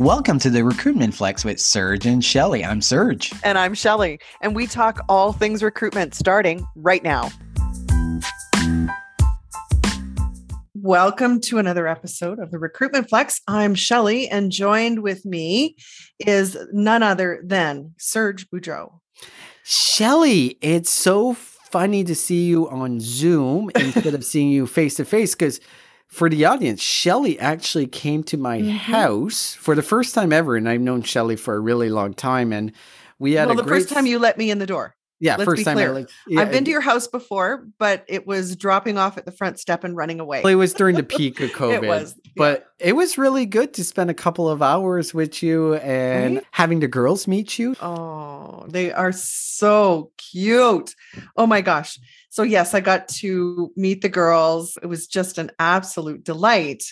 Welcome to the Recruitment Flex with Serge and Shelly. I'm Serge. And I'm Shelly. And we talk all things recruitment starting right now. Welcome to another episode of the Recruitment Flex. I'm Shelly, and joined with me is none other than Serge Boudreaux. Shelly, it's so funny to see you on Zoom instead of seeing you face to face, because for the audience, Shelly actually came to my house for the first time ever, and I've known Shelly for a really long time, and we had first time you let me in the door. Yeah, let's first time. I've been to your house before, but it was dropping off at the front step and running away. Well, it was during the peak of COVID. It was, yeah. But it was really good to spend a couple of hours with you and having the girls meet you. Oh, they are so cute. Oh my gosh. So yes, I got to meet the girls. It was just an absolute delight.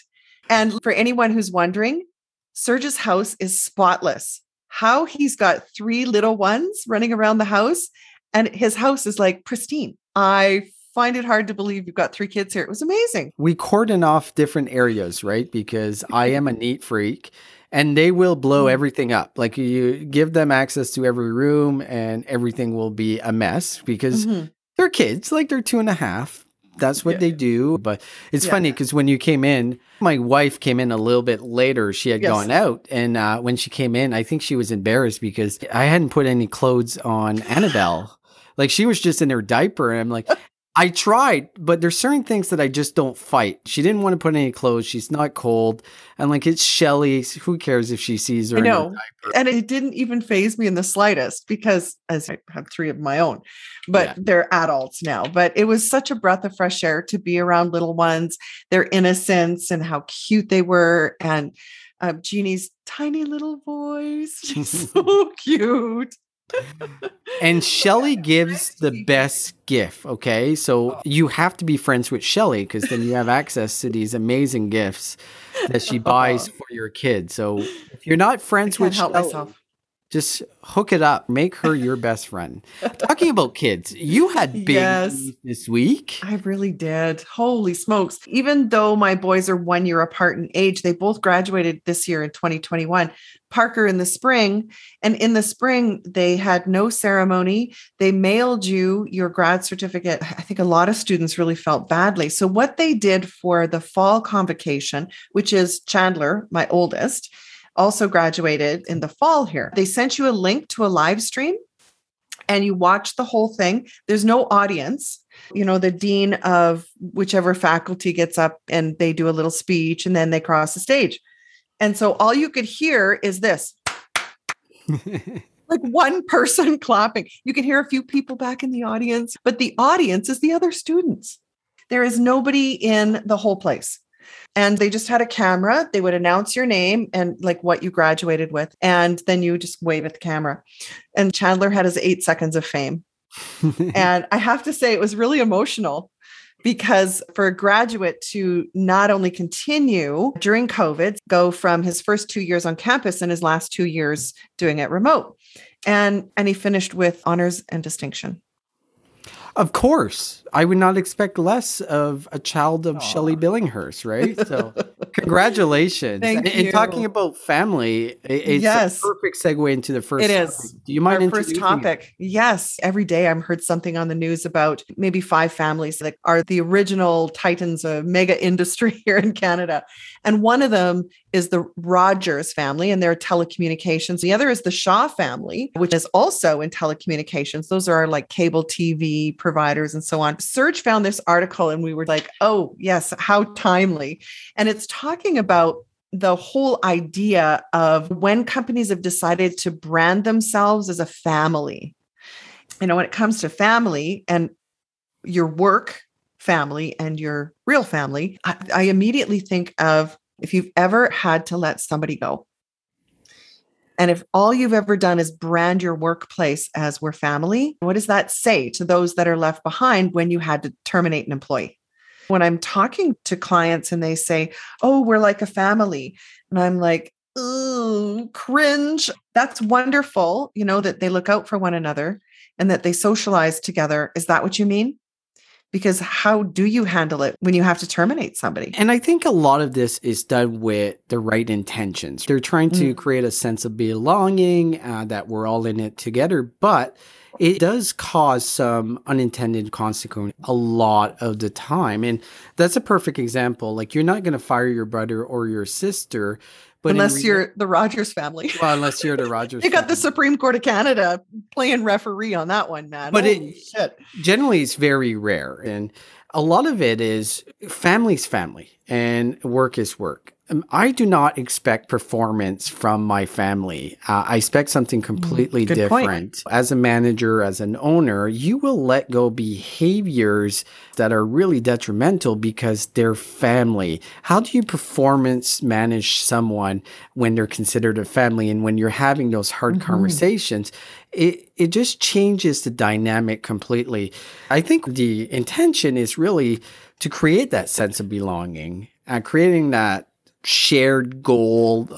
And for anyone who's wondering, Serge's house is spotless. How he's got three little ones running around the house. And his house is like pristine. I find it hard to believe you've got three kids here. It was amazing. We cordon off different areas, right? Because I am a neat freak and they will blow everything up. Like you give them access to every room and everything will be a mess because they're kids, like they're 2.5. That's what they do. But it's funny because when you came in, my wife came in a little bit later. She had gone out. And when she came in, I think she was embarrassed because I hadn't put any clothes on Annabelle. Like she was just in her diaper. And I'm like, I tried, but there's certain things that I just don't fight. She didn't want to put any clothes. She's not cold. I'm like, it's Shelly. Who cares if she sees her? I know. In her diaper? And it didn't even faze me in the slightest because as I have three of my own, but they're adults now. But it was such a breath of fresh air to be around little ones, their innocence and how cute they were. And Jeannie's tiny little voice. She's so cute. And Shelly gives the best gift. Okay. So you have to be friends with Shelly because then you have access to these amazing gifts that she buys for your kid. So if you're not friends with Shelly, just hook it up, make her your best friend. Talking about kids, you had big news this week. I really did. Holy smokes. Even though my boys are 1 year apart in age, they both graduated this year in 2021. Parker in the spring. And in the spring, they had no ceremony. They mailed you your grad certificate. I think a lot of students really felt badly. So what they did for the fall convocation, which is Chandler, my oldest, also graduated in the fall here. They sent you a link to a live stream and you watch the whole thing. There's no audience. You know, the dean of whichever faculty gets up and they do a little speech and then they cross the stage. And so all you could hear is this, like one person clapping. You can hear a few people back in the audience, but the audience is the other students. There is nobody in the whole place. And they just had a camera. They would announce your name and like what you graduated with. And then you just wave at the camera. And Chandler had his 8 seconds of fame. And I have to say, it was really emotional because for a graduate to not only continue during COVID, go from his first 2 years on campus and his last 2 years doing it remote. And he finished with honors and distinction. Of course, I would not expect less of a child of Shelly Billinghurst, right? So congratulations. Thank you. And talking about family, it's a perfect segue into the first topic. It is. Do you mind introducing our first topic? It? Yes. Every day I've heard something on the news about maybe 5 families that are the original titans of mega industry here in Canada. And one of them is the Rogers family and their telecommunications. The other is the Shaw family, which is also in telecommunications. Those are like cable TV providers and so on. Serge found this article and we were like, oh yes, how timely. And it's talking about the whole idea of when companies have decided to brand themselves as a family. You know, when it comes to family and your work family and your real family, I immediately think of if you've ever had to let somebody go. And if all you've ever done is brand your workplace as we're family, what does that say to those that are left behind when you had to terminate an employee? When I'm talking to clients and they say, oh, we're like a family. And I'm like, ooh, cringe. That's wonderful. You know, that they look out for one another and that they socialize together. Is that what you mean? Because how do you handle it when you have to terminate somebody? And I think a lot of this is done with the right intentions. They're trying to create a sense of belonging, that we're all in it together. But it does cause some unintended consequence a lot of the time. And that's a perfect example. Like, you're not going to fire your brother or your sister. But unless you're the Rogers family. Well, unless you're the Rogers family. You got the Supreme Court of Canada playing referee on that one, man. But generally it's very rare. And a lot of it is family's family and work is work. I do not expect performance from my family. I expect something completely different. Point. As a manager, as an owner, you will let go behaviors that are really detrimental because they're family. How do you performance manage someone when they're considered a family and when you're having those hard conversations? It just changes the dynamic completely. I think the intention is really to create that sense of belonging, creating that shared goal.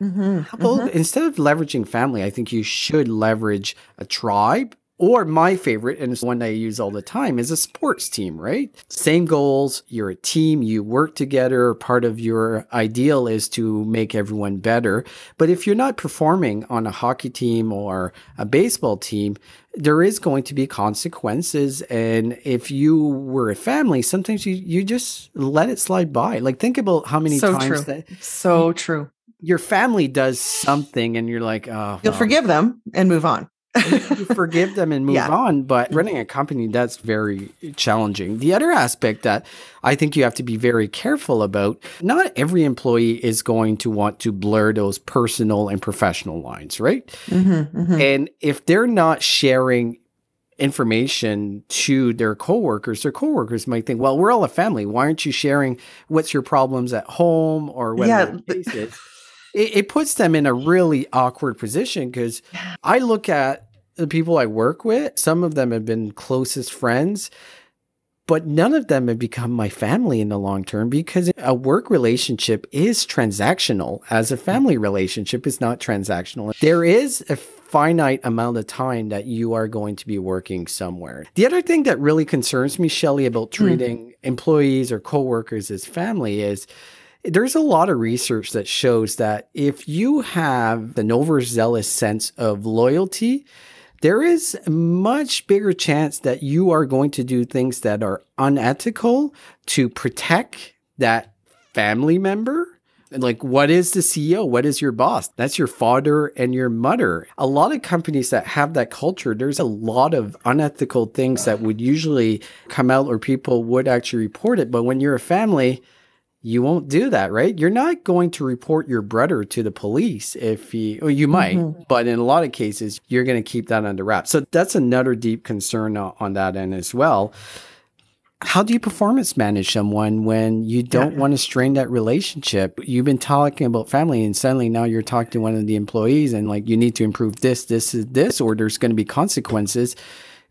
Instead of leveraging family, I think you should leverage a tribe, or my favorite, and it's one that I use all the time, is a sports team, right? Same goals, you're a team, you work together. Part of your ideal is to make everyone better. But if you're not performing on a hockey team or a baseball team, there is going to be consequences. And if you were a family, sometimes you just let it slide by. Like, think about how many times your family does something and you're like, oh, you'll forgive them and move on. You forgive them and move on, but running a company, that's very challenging. The other aspect that I think you have to be very careful about, not every employee is going to want to blur those personal and professional lines, right? And if they're not sharing information to their coworkers might think, well, we're all a family. Why aren't you sharing what's your problems at home or whatever the case is? It puts them in a really awkward position because I look at the people I work with. Some of them have been closest friends, but none of them have become my family in the long term, because a work relationship is transactional, as a family relationship is not transactional. There is a finite amount of time that you are going to be working somewhere. The other thing that really concerns me, Shelley, about treating employees or coworkers as family is, there's a lot of research that shows that if you have an overzealous sense of loyalty, there is a much bigger chance that you are going to do things that are unethical to protect that family member. Like, what is the CEO? What is your boss? That's your father and your mother. A lot of companies that have that culture, there's a lot of unethical things that would usually come out or people would actually report it. But when you're a family, you won't do that, right? You're not going to report your brother to the police if you might, but in a lot of cases, you're going to keep that under wraps. So that's another deep concern on that end as well. How do you performance manage someone when you don't want to strain that relationship? You've been talking about family and suddenly now you're talking to one of the employees and like, you need to improve this, or there's going to be consequences.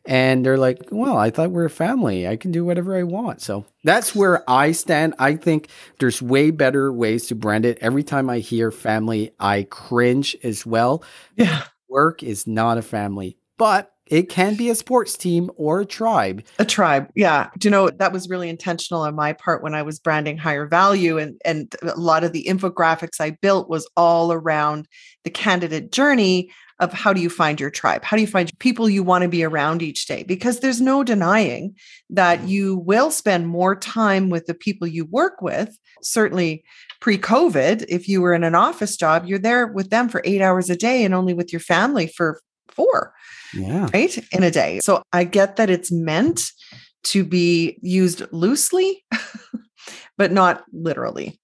And they're like, well, I thought we're a family. I can do whatever I want. So that's where I stand. I think there's way better ways to brand it. Every time I hear family, I cringe as well. Yeah. Work is not a family, but it can be a sports team or a tribe. A tribe. Yeah. Do you know, that was really intentional on my part when I was branding Higher Value. And a lot of the infographics I built was all around the candidate journey of how do you find your tribe? How do you find people you want to be around each day? Because there's no denying that you will spend more time with the people you work with. Certainly pre-COVID, if you were in an office job, you're there with them for 8 hours a day and only with your family for 4, right? In a day. So I get that it's meant to be used loosely, but not literally.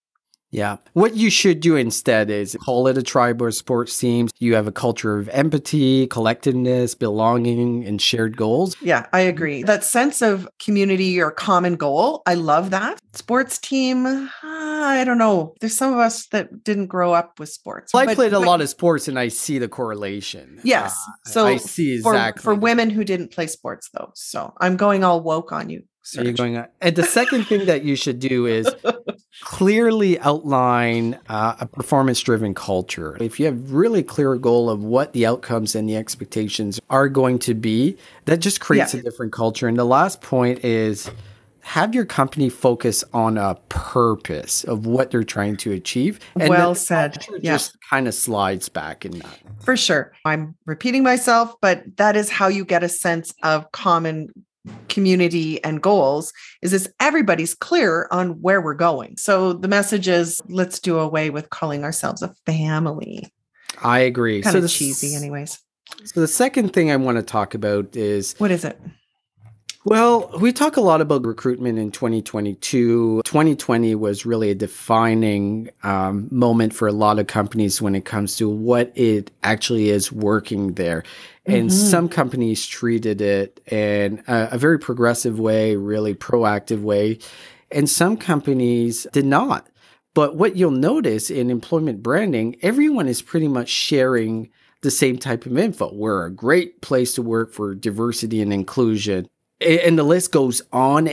Yeah. What you should do instead is call it a tribe or sports teams. You have a culture of empathy, collectiveness, belonging, and shared goals. Yeah, I agree. That sense of community or common goal, I love that. Sports team, I don't know. There's some of us that didn't grow up with sports. Well, I played a lot of sports and I see the correlation. Yes. So I see exactly. For women who didn't play sports though. So I'm going all woke on you. So you're going on. And the second thing that you should do is clearly outline a performance-driven culture. If you have really clear goal of what the outcomes and the expectations are going to be, that just creates a different culture. And the last point is have your company focus on a purpose of what they're trying to achieve. And well said. Just kind of slides back in that. For sure. I'm repeating myself, but that is how you get a sense of common community and goals, is this everybody's clear on where we're going. So the message is, let's do away with calling ourselves a family. I agree. Kind of cheesy anyways. So the second thing I want to talk about is... What is it? Well, we talk a lot about recruitment in 2022. 2020 was really a defining moment for a lot of companies when it comes to what it actually is working there. And some companies treated it in a very progressive way, really proactive way. And some companies did not. But what you'll notice in employment branding, everyone is pretty much sharing the same type of info. We're a great place to work for diversity and inclusion. And the list goes on,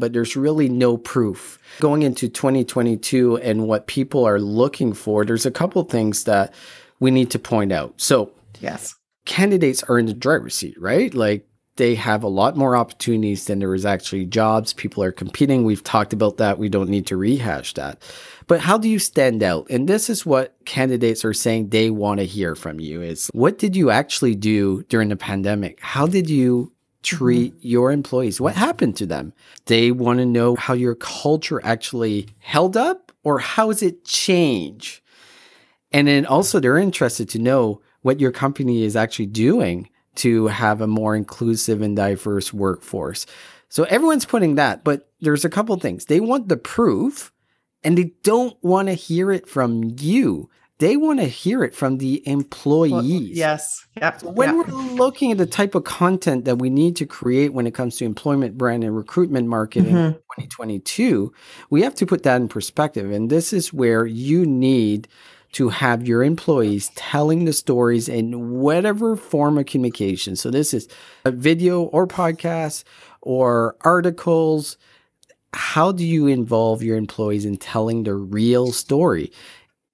but there's really no proof. Going into 2022 and what people are looking for, there's a couple things that we need to point out. So candidates are in the driver's seat, right? Like they have a lot more opportunities than there is actually jobs. People are competing. We've talked about that. We don't need to rehash that. But how do you stand out? And this is what candidates are saying they want to hear from you is, what did you actually do during the pandemic? How did you treat your employees? What happened to them? They want to know how your culture actually held up, or how has it changed? And then also they're interested to know what your company is actually doing to have a more inclusive and diverse workforce. So everyone's putting that, but there's a couple things. They want the proof and they don't want to hear it from you. They want to hear it from the employees. Well, yes. Yep. When we're looking at the type of content that we need to create when it comes to employment brand and recruitment marketing in 2022, we have to put that in perspective. And this is where you need to have your employees telling the stories in whatever form of communication. So this is a video or podcast or articles. How do you involve your employees in telling the real story?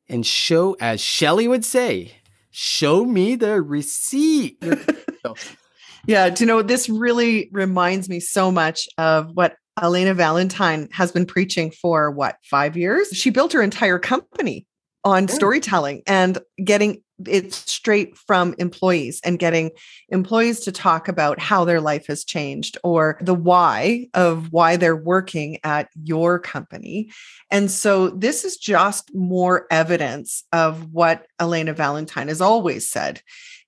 And show, as Shelley would say, show me the receipt. Do you know, this really reminds me so much of what Elena Valentine has been preaching for, 5 years? She built her entire company on storytelling and getting it straight from employees and getting employees to talk about how their life has changed or the why of why they're working at your company. And so this is just more evidence of what Elena Valentine has always said,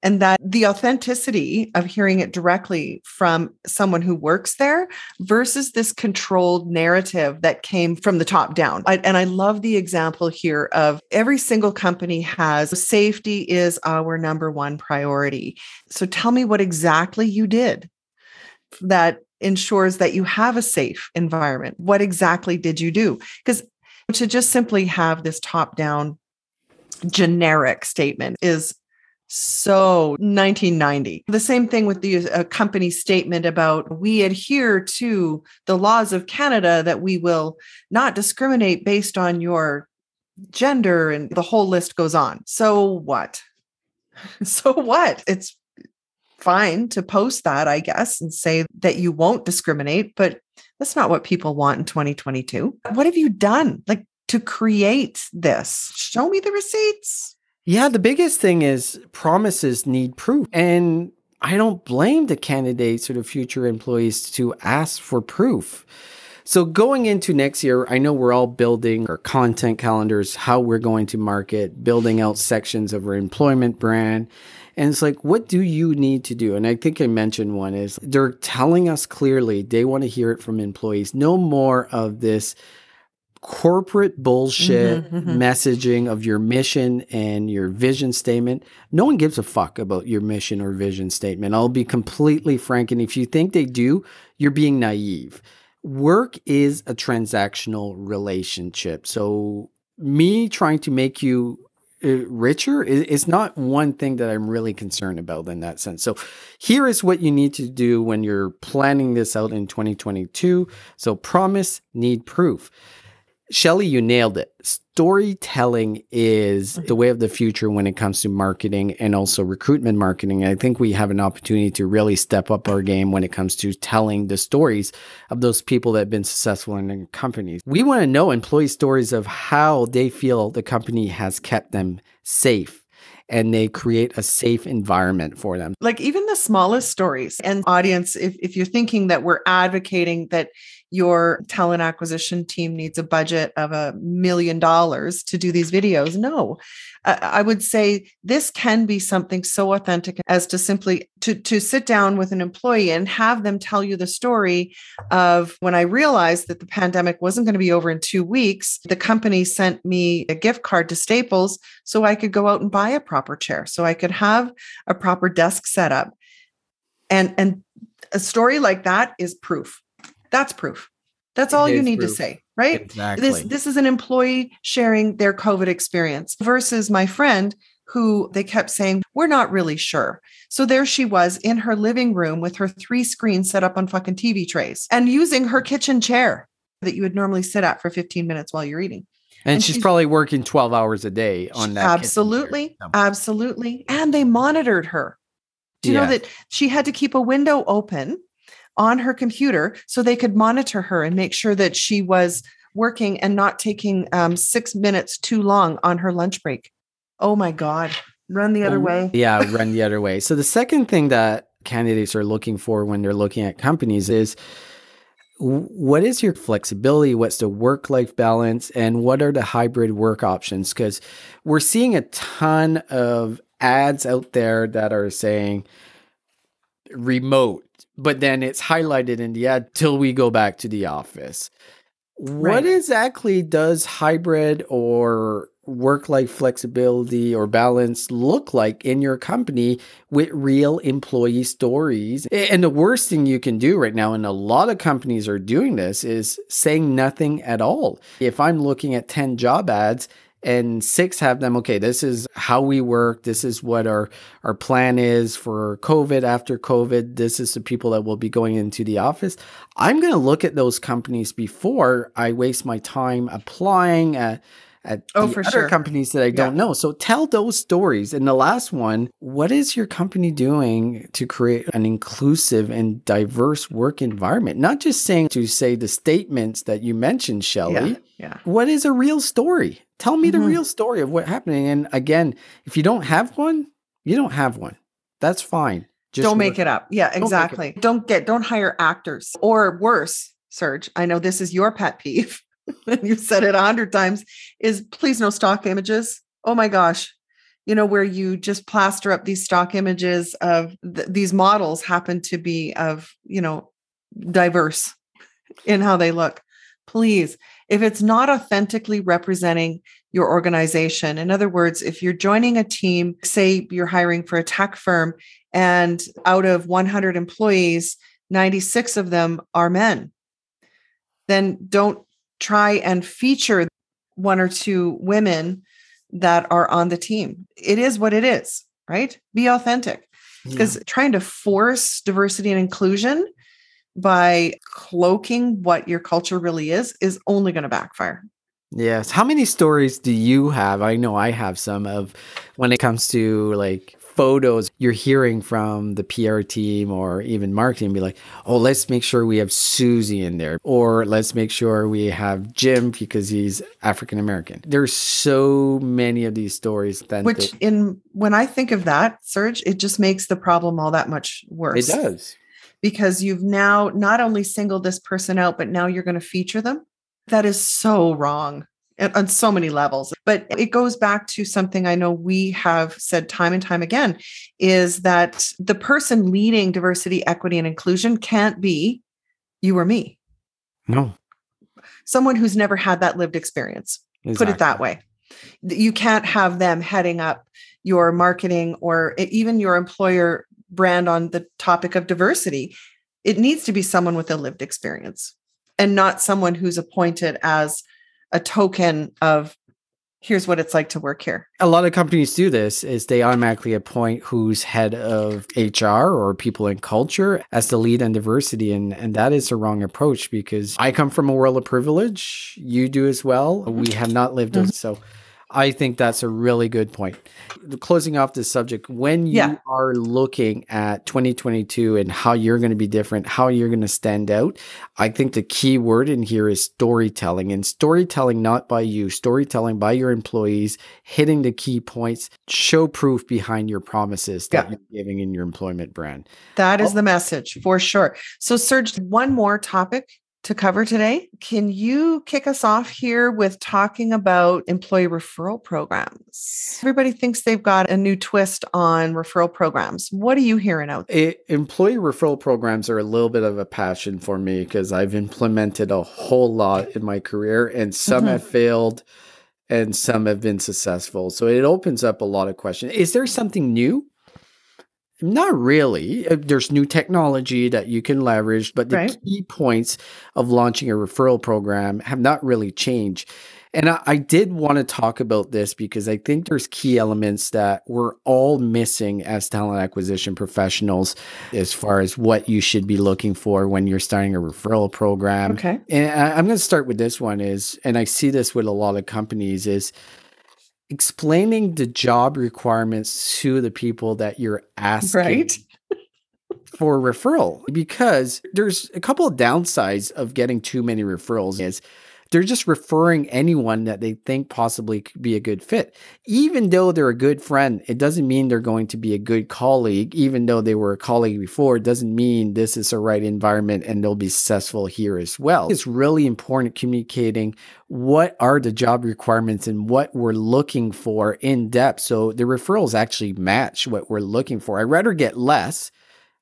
and that the authenticity of hearing it directly from someone who works there versus this controlled narrative that came from the top down. And I love the example here of every single company has safety is our number one priority. So tell me what exactly you did that ensures that you have a safe environment. What exactly did you do? Because to just simply have this top-down generic statement is so 1990. The same thing with the company statement about we adhere to the laws of Canada that we will not discriminate based on your gender, and the whole list goes on. So what? So what? It's fine to post that, I guess, and say that you won't discriminate, but that's not what people want in 2022. What have you done, like, to create this? Show me the receipts. Yeah, the biggest thing is promises need proof. And I don't blame the candidates or the future employees to ask for proof. So going into next year, I know we're all building our content calendars, how we're going to market, building out sections of our employment brand. And it's like, what do you need to do? And I think I mentioned one is they're telling us clearly they want to hear it from employees. No more of this corporate bullshit messaging of your mission and your vision statement. No one gives a fuck about your mission or vision statement. I'll be completely frank. And if you think they do, you're being naive. Work is a transactional relationship. So me trying to make you richer. It's not one thing that I'm really concerned about in that sense. So here is what you need to do when you're planning this out in 2022. So promise, need, proof. Shelley, you nailed it. Storytelling is the way of the future when it comes to marketing and also recruitment marketing. I think we have an opportunity to really step up our game when it comes to telling the stories of those people that have been successful in their companies. We want to know employee stories of how they feel the company has kept them safe and they create a safe environment for them. Like even the smallest stories. And audience, if you're thinking that we're advocating that your talent acquisition team needs a budget of $1 million to do these videos. No, I would say this can be something so authentic as to simply to sit down with an employee and have them tell you the story of when I realized that the pandemic wasn't going to be over in 2 weeks, the company sent me a gift card to Staples so I could go out and buy a proper chair, so I could have a proper desk set up. And a story like that is proof. That's proof. That's all you need to say, right? Exactly. This is an employee sharing their COVID experience versus my friend who they kept saying, we're not really sure. So there she was in her living room with her 3 screens set up on fucking TV trays and using her kitchen chair that you would normally sit at for 15 minutes while you're eating. And she's probably working 12 hours a day on that. Absolutely. Absolutely. And they monitored her. Do you know that she had to keep a window open on her computer so they could monitor her and make sure that she was working and not taking 6 minutes too long on her lunch break. Oh my God. Run the other way. Yeah. Run the other way. So the second thing that candidates are looking for when they're looking at companies is what is your flexibility? What's the work-life balance? And what are the hybrid work options? Because we're seeing a ton of ads out there that are saying remote, but then it's highlighted in the ad till we go back to the office. Right. What exactly does hybrid or work-life flexibility or balance look like in your company with real employee stories? And the worst thing you can do right now, and a lot of companies are doing this, is saying nothing at all. If I'm looking at 10 job ads, and 6 have them, okay, this is how we work. This is what our plan is for COVID, after COVID. This is the people that will be going into the office. I'm going to look at those companies before I waste my time applying at companies that I don't know. So tell those stories. And the last one, what is your company doing to create an inclusive and diverse work environment? Not just saying to say the statements that you mentioned, Shelley. Yeah. What is a real story? Tell me the real story of what's happening. And again, if you don't have one, you don't have one. That's fine. Just don't make it up. Yeah, exactly. Don't hire actors, or worse, Serge. I know this is your pet peeve. You've said it 100 times is please no stock images. Oh my gosh. You know, where you just plaster up these stock images of these models happen to be of, you know, diverse in how they look. Please. If it's not authentically representing your organization, in other words, if you're joining a team, say you're hiring for a tech firm, and out of 100 employees, 96 of them are men, then don't try and feature 1 or 2 women that are on the team. It is what it is, right? Be authentic. Because trying to force diversity and inclusion by cloaking what your culture really is only going to backfire. Yes. How many stories do you have? I know I have some of when it comes to like photos you're hearing from the PR team or even marketing be like, oh, let's make sure we have Susie in there, or let's make sure we have Jim because he's African-American. There's so many of these stories. When I think of that, Serge, it just makes the problem all that much worse. It does. Because you've now not only singled this person out, but now you're going to feature them. That is so wrong on so many levels. But it goes back to something I know we have said time and time again, is that the person leading diversity, equity, and inclusion can't be you or me. No. Someone who's never had that lived experience. Exactly. Put it that way. You can't have them heading up your marketing or even your employer brand on the topic of diversity. It needs to be someone with a lived experience and not someone who's appointed as a token of here's what it's like to work here. A lot of companies do this, is they automatically appoint who's head of HR or people in culture as the lead on diversity. And that is the wrong approach, because I come from a world of privilege. You do as well. We have not lived in. So I think that's a really good point. Closing off this subject, when you are looking at 2022 and how you're going to be different, how you're going to stand out, I think the key word in here is storytelling. And storytelling not by you, storytelling by your employees, hitting the key points, show proof behind your promises that you're giving in your employment brand. That is the message for sure. So Serge, one more topic to cover today. Can you kick us off here with talking about employee referral programs? Everybody thinks they've got a new twist on referral programs. What are you hearing out there? Employee referral programs are a little bit of a passion for me because I've implemented a whole lot in my career, and some have failed and some have been successful. So it opens up a lot of questions. Is there something new? Not really. There's new technology that you can leverage, but the key points of launching a referral program have not really changed. And I did want to talk about this because I think there's key elements that we're all missing as talent acquisition professionals as far as what you should be looking for when you're starting a referral program. Okay. And I'm going to start with this one is, and I see this with a lot of companies, is explaining the job requirements to the people that you're asking for referral, because there's a couple of downsides of getting too many referrals is they're just referring anyone that they think possibly could be a good fit. Even though they're a good friend, it doesn't mean they're going to be a good colleague. Even though they were a colleague before, it doesn't mean this is the right environment and they'll be successful here as well. It's really important communicating what are the job requirements and what we're looking for in depth. So the referrals actually match what we're looking for. I'd rather get less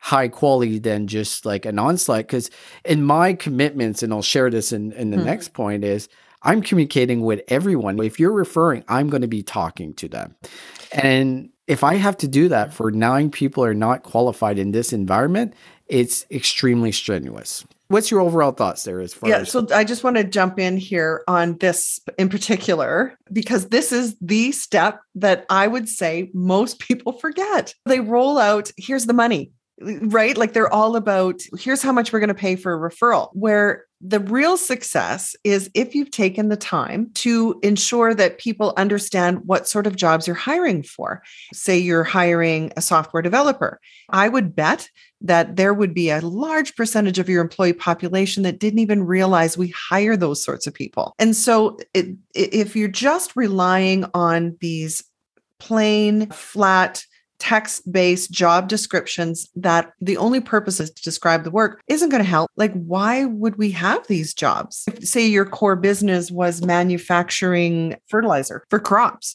high quality than just like an onslaught. Because in my commitments, and I'll share this in the next point, is I'm communicating with everyone. If you're referring, I'm going to be talking to them. And if I have to do that for 9 people are not qualified in this environment, it's extremely strenuous. What's your overall thoughts there as far as... So I just want to jump in here on this in particular, because this is the step that I would say most people forget. They roll out, here's the money. Right? Like they're all about, here's how much we're going to pay for a referral, where the real success is if you've taken the time to ensure that people understand what sort of jobs you're hiring for. Say you're hiring a software developer. I would bet that there would be a large percentage of your employee population that didn't even realize we hire those sorts of people. And so if you're just relying on these plain, flat, text-based job descriptions that the only purpose is to describe the work isn't going to help. Like, why would we have these jobs? If, say your core business was manufacturing fertilizer for crops.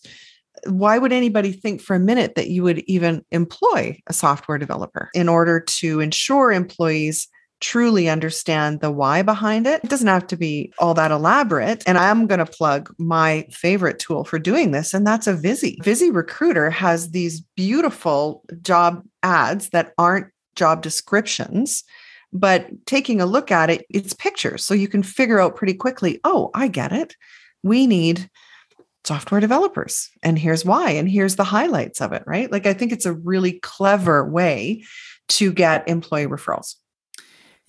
Why would anybody think for a minute that you would even employ a software developer? In order to ensure employees truly understand the why behind it. It doesn't have to be all that elaborate. And I'm going to plug my favorite tool for doing this, and that's a Vizy. Vizy Recruiter has these beautiful job ads that aren't job descriptions, but taking a look at it, it's pictures. So you can figure out pretty quickly, oh, I get it. We need software developers. And here's why. And here's the highlights of it, right? Like, I think it's a really clever way to get employee referrals.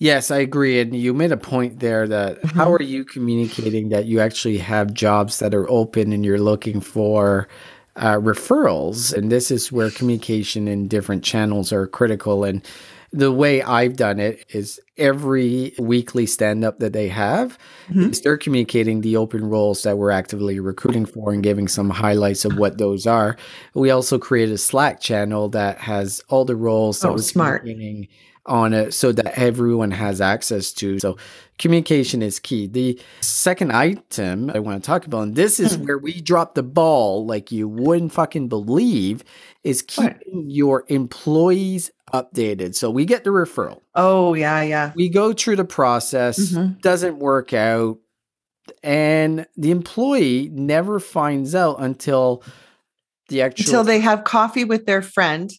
Yes, I agree. And you made a point there that how are you communicating that you actually have jobs that are open and you're looking for referrals? And this is where communication in different channels are critical. And the way I've done it is every weekly stand-up that they have, is they're communicating the open roles that we're actively recruiting for and giving some highlights of what those are. We also create a Slack channel that has all the roles that we're communicating on it so that everyone has access to. So communication is key. The second item I want to talk about, and this is where we drop the ball like you wouldn't fucking believe, is keeping your employees updated. So we get the referral. Oh, yeah, yeah. We go through the process, doesn't work out, and the employee never finds out until they have coffee with their friend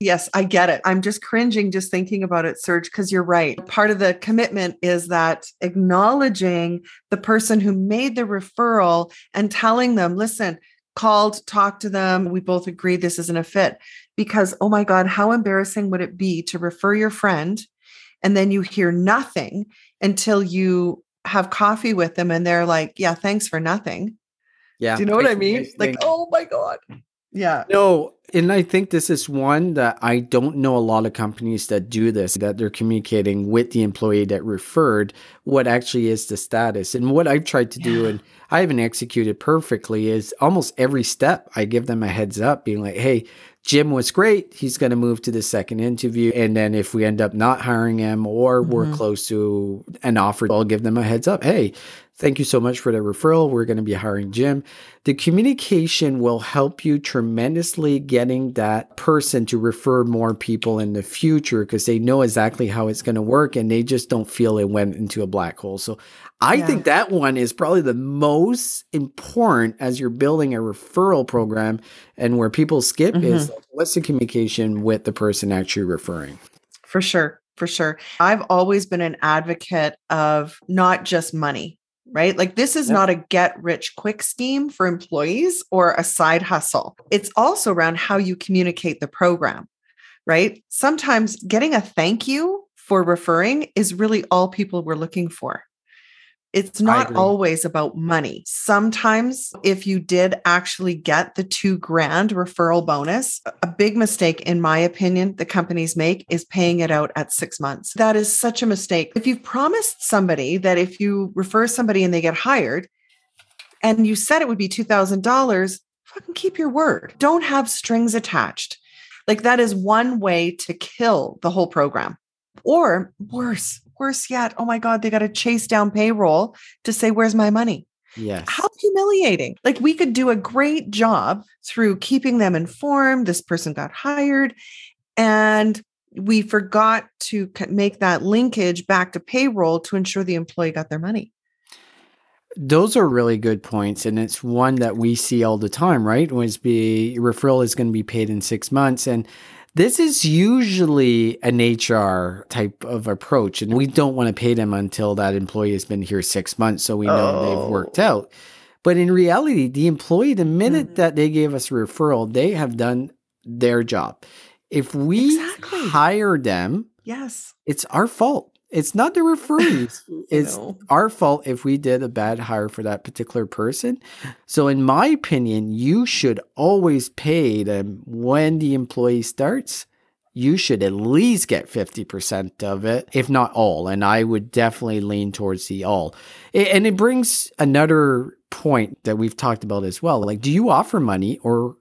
Yes, I get it. I'm just cringing just thinking about it, Serge, because you're right. Part of the commitment is that acknowledging the person who made the referral and telling them, listen, called, talked to them. We both agree this isn't a fit because, oh my God, how embarrassing would it be to refer your friend and then you hear nothing until you have coffee with them and they're like, yeah, thanks for nothing. Yeah. Do you know what I mean? Like, oh my God. Yeah. No, and I think this is one that I don't know a lot of companies that do this, that they're communicating with the employee that referred what actually is the status. And what I've tried to do, and I haven't executed perfectly, is almost every step I give them a heads up being like, hey, Jim was great. He's going to move to the second interview. And then if we end up not hiring him or we're close to an offer, I'll give them a heads up. Hey, thank you so much for the referral. We're going to be hiring Jim. The communication will help you tremendously getting that person to refer more people in the future because they know exactly how it's going to work and they just don't feel it went into a black hole. So I think that one is probably the most important as you're building a referral program, and where people skip is like, what's the communication with the person actually referring? For sure. For sure. I've always been an advocate of not just money, right? Like this is not a get rich quick scheme for employees or a side hustle. It's also around how you communicate the program, right? Sometimes getting a thank you for referring is really all people were looking for. It's not always about money. Sometimes if you did actually get the $2,000 referral bonus, a big mistake, in my opinion, the companies make is paying it out at 6 months. That is such a mistake. If you've promised somebody that if you refer somebody and they get hired and you said it would be $2,000, fucking keep your word. Don't have strings attached. Like that is one way to kill the whole program. Or worse yet, oh my God, they got to chase down payroll to say, where's my money? Yes. How humiliating. Like we could do a great job through keeping them informed. This person got hired and we forgot to make that linkage back to payroll to ensure the employee got their money. Those are really good points. And it's one that we see all the time, right? Was the referral is going to be paid in 6 months. And this is usually an HR type of approach, and we don't want to pay them until that employee has been here 6 months, so we know they've worked out. But in reality, the employee, the minute that they gave us a referral, they have done their job. If we hire them, it's our fault. It's not the referees. It's our fault if we did a bad hire for that particular person. So in my opinion, you should always pay them when the employee starts. You should at least get 50% of it, if not all. And I would definitely lean towards the all. And it brings another point that we've talked about as well. Like, do you offer money or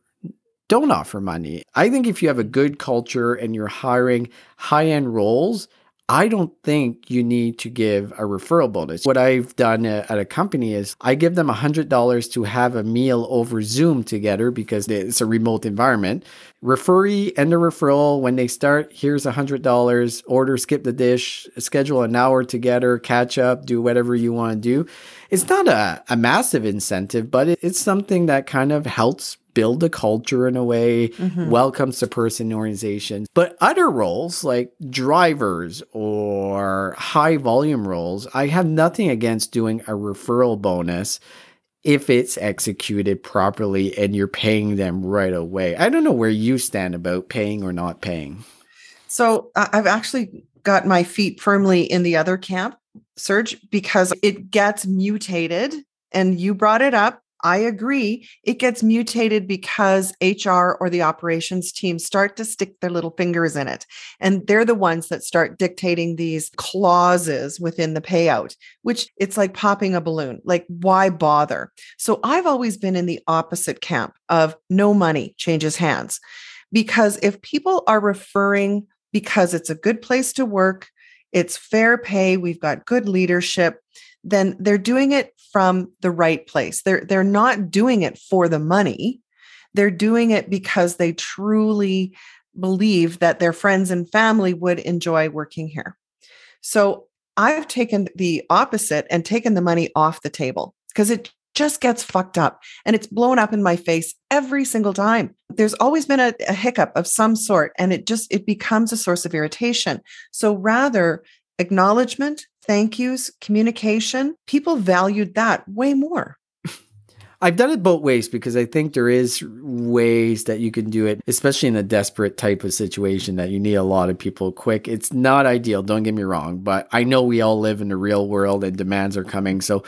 don't offer money? I think if you have a good culture and you're hiring high-end roles, I don't think you need to give a referral bonus. What I've done at a company is I give them $100 to have a meal over Zoom together because it's a remote environment. Referee and the referral, when they start, here's $100, order, skip the dish, schedule an hour together, catch up, do whatever you want to do. It's not a massive incentive, but it's something that kind of helps build the culture in a way, welcomes the person in the organization. But other roles like drivers or high volume roles, I have nothing against doing a referral bonus if it's executed properly and you're paying them right away. I don't know where you stand about paying or not paying. So I've actually got my feet firmly in the other camp, Serge, because it gets mutated and you brought it up. I agree. It gets mutated because HR or the operations team start to stick their little fingers in it. And they're the ones that start dictating these clauses within the payout, which it's like popping a balloon. Like, why bother? So I've always been in the opposite camp of no money changes hands. Because if people are referring because it's a good place to work, it's fair pay, we've got good leadership, then they're doing it from the right place. They're not doing it for the money. They're doing it because they truly believe that their friends and family would enjoy working here. So I've taken the opposite and taken the money off the table because it just gets fucked up, and it's blown up in my face every single time. There's always been a hiccup of some sort, and it becomes a source of irritation. So rather, acknowledgement, thank yous, communication, people valued that way more. I've done it both ways because I think there is ways that you can do it, especially in a desperate type of situation that you need a lot of people quick. It's not ideal, don't get me wrong, but I know we all live in the real world and demands are coming. So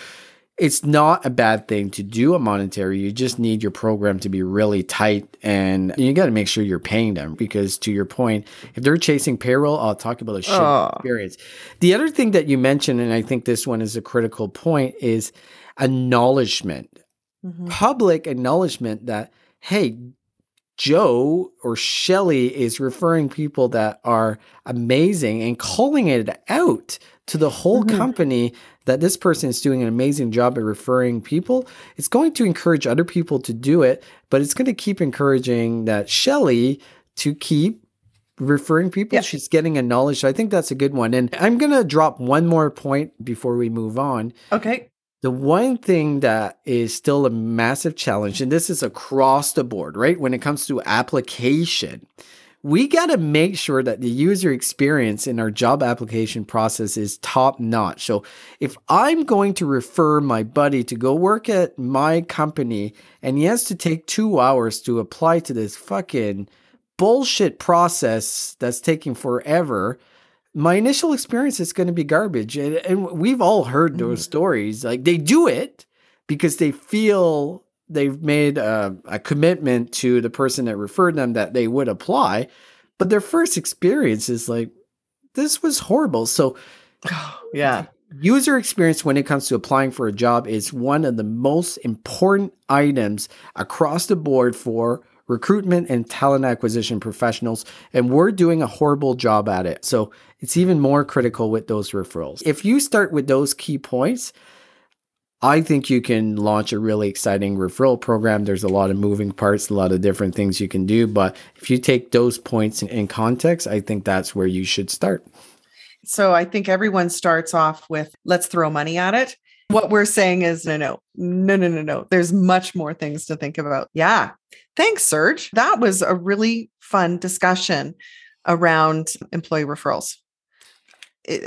it's not a bad thing to do a monetary. You just need your program to be really tight, and you got to make sure you're paying them because, to your point, if they're chasing payroll, I'll talk about a shit experience. The other thing that you mentioned, and I think this one is a critical point, is acknowledgement. Mm-hmm. Public acknowledgement that, hey, Joe or Shelley is referring people that are amazing and calling it out to the whole mm-hmm. company that this person is doing an amazing job at referring people. It's going to encourage other people to do it, but it's going to keep encouraging that Shelley to keep referring people. Yeah. She's getting acknowledged. So I think that's a good one. And I'm going to drop one more point before we move on. Okay. The one thing that is still a massive challenge, and this is across the board, right? When it comes to application, we got to make sure that the user experience in our job application process is top notch. So if I'm going to refer my buddy to go work at my company and he has to take 2 hours to apply to this fucking bullshit process that's taking forever, my initial experience is going to be garbage. And we've all heard those stories. Like, they do it because they feel they've made a commitment to the person that referred them that they would apply. But their first experience is like, this was horrible. So yeah, user experience when it comes to applying for a job is one of the most important items across the board for recruitment and talent acquisition professionals, and we're doing a horrible job at it. So it's even more critical with those referrals. If you start with those key points, I think you can launch a really exciting referral program. There's a lot of moving parts, a lot of different things you can do. But if you take those points in context, I think that's where you should start. So I think everyone starts off with, let's throw money at it. What we're saying is, no. There's much more things to think about. Yeah. Thanks, Serge. That was a really fun discussion around employee referrals.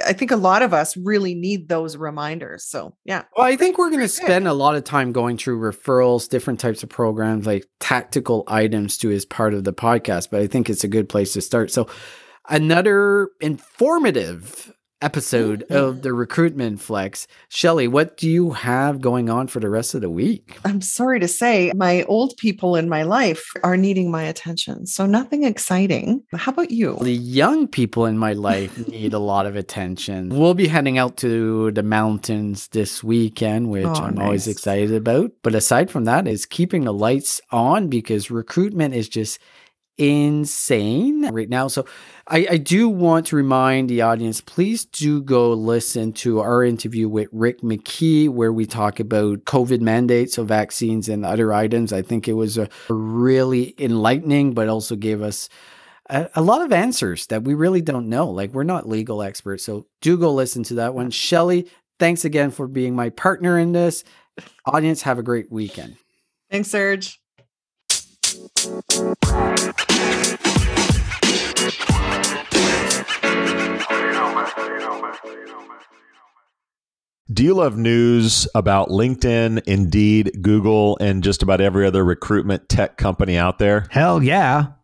I think a lot of us really need those reminders. So yeah. Well, I think we're going to spend a lot of time going through referrals, different types of programs, like tactical items too, as part of the podcast, but I think it's a good place to start. So another informative episode of the Recruitment Flex. Shelley, what do you have going on for the rest of the week? I'm sorry to say, my old people in my life are needing my attention. So nothing exciting. How about you? The young people in my life need a lot of attention. We'll be heading out to the mountains this weekend, which I'm always excited about. But aside from that, is keeping the lights on because recruitment is just insane right now. So I do want to remind the audience, please do go listen to our interview with Rick McKee, where we talk about COVID mandates, so vaccines and other items. I think it was a really enlightening, but also gave us a lot of answers that we really don't know. Like, we're not legal experts. So do go listen to that one. Shelley, thanks again for being my partner in this. Audience, have a great weekend. Thanks, Serge. Do you love news about LinkedIn, Indeed, Google, and just about every other recruitment tech company out there? Hell yeah.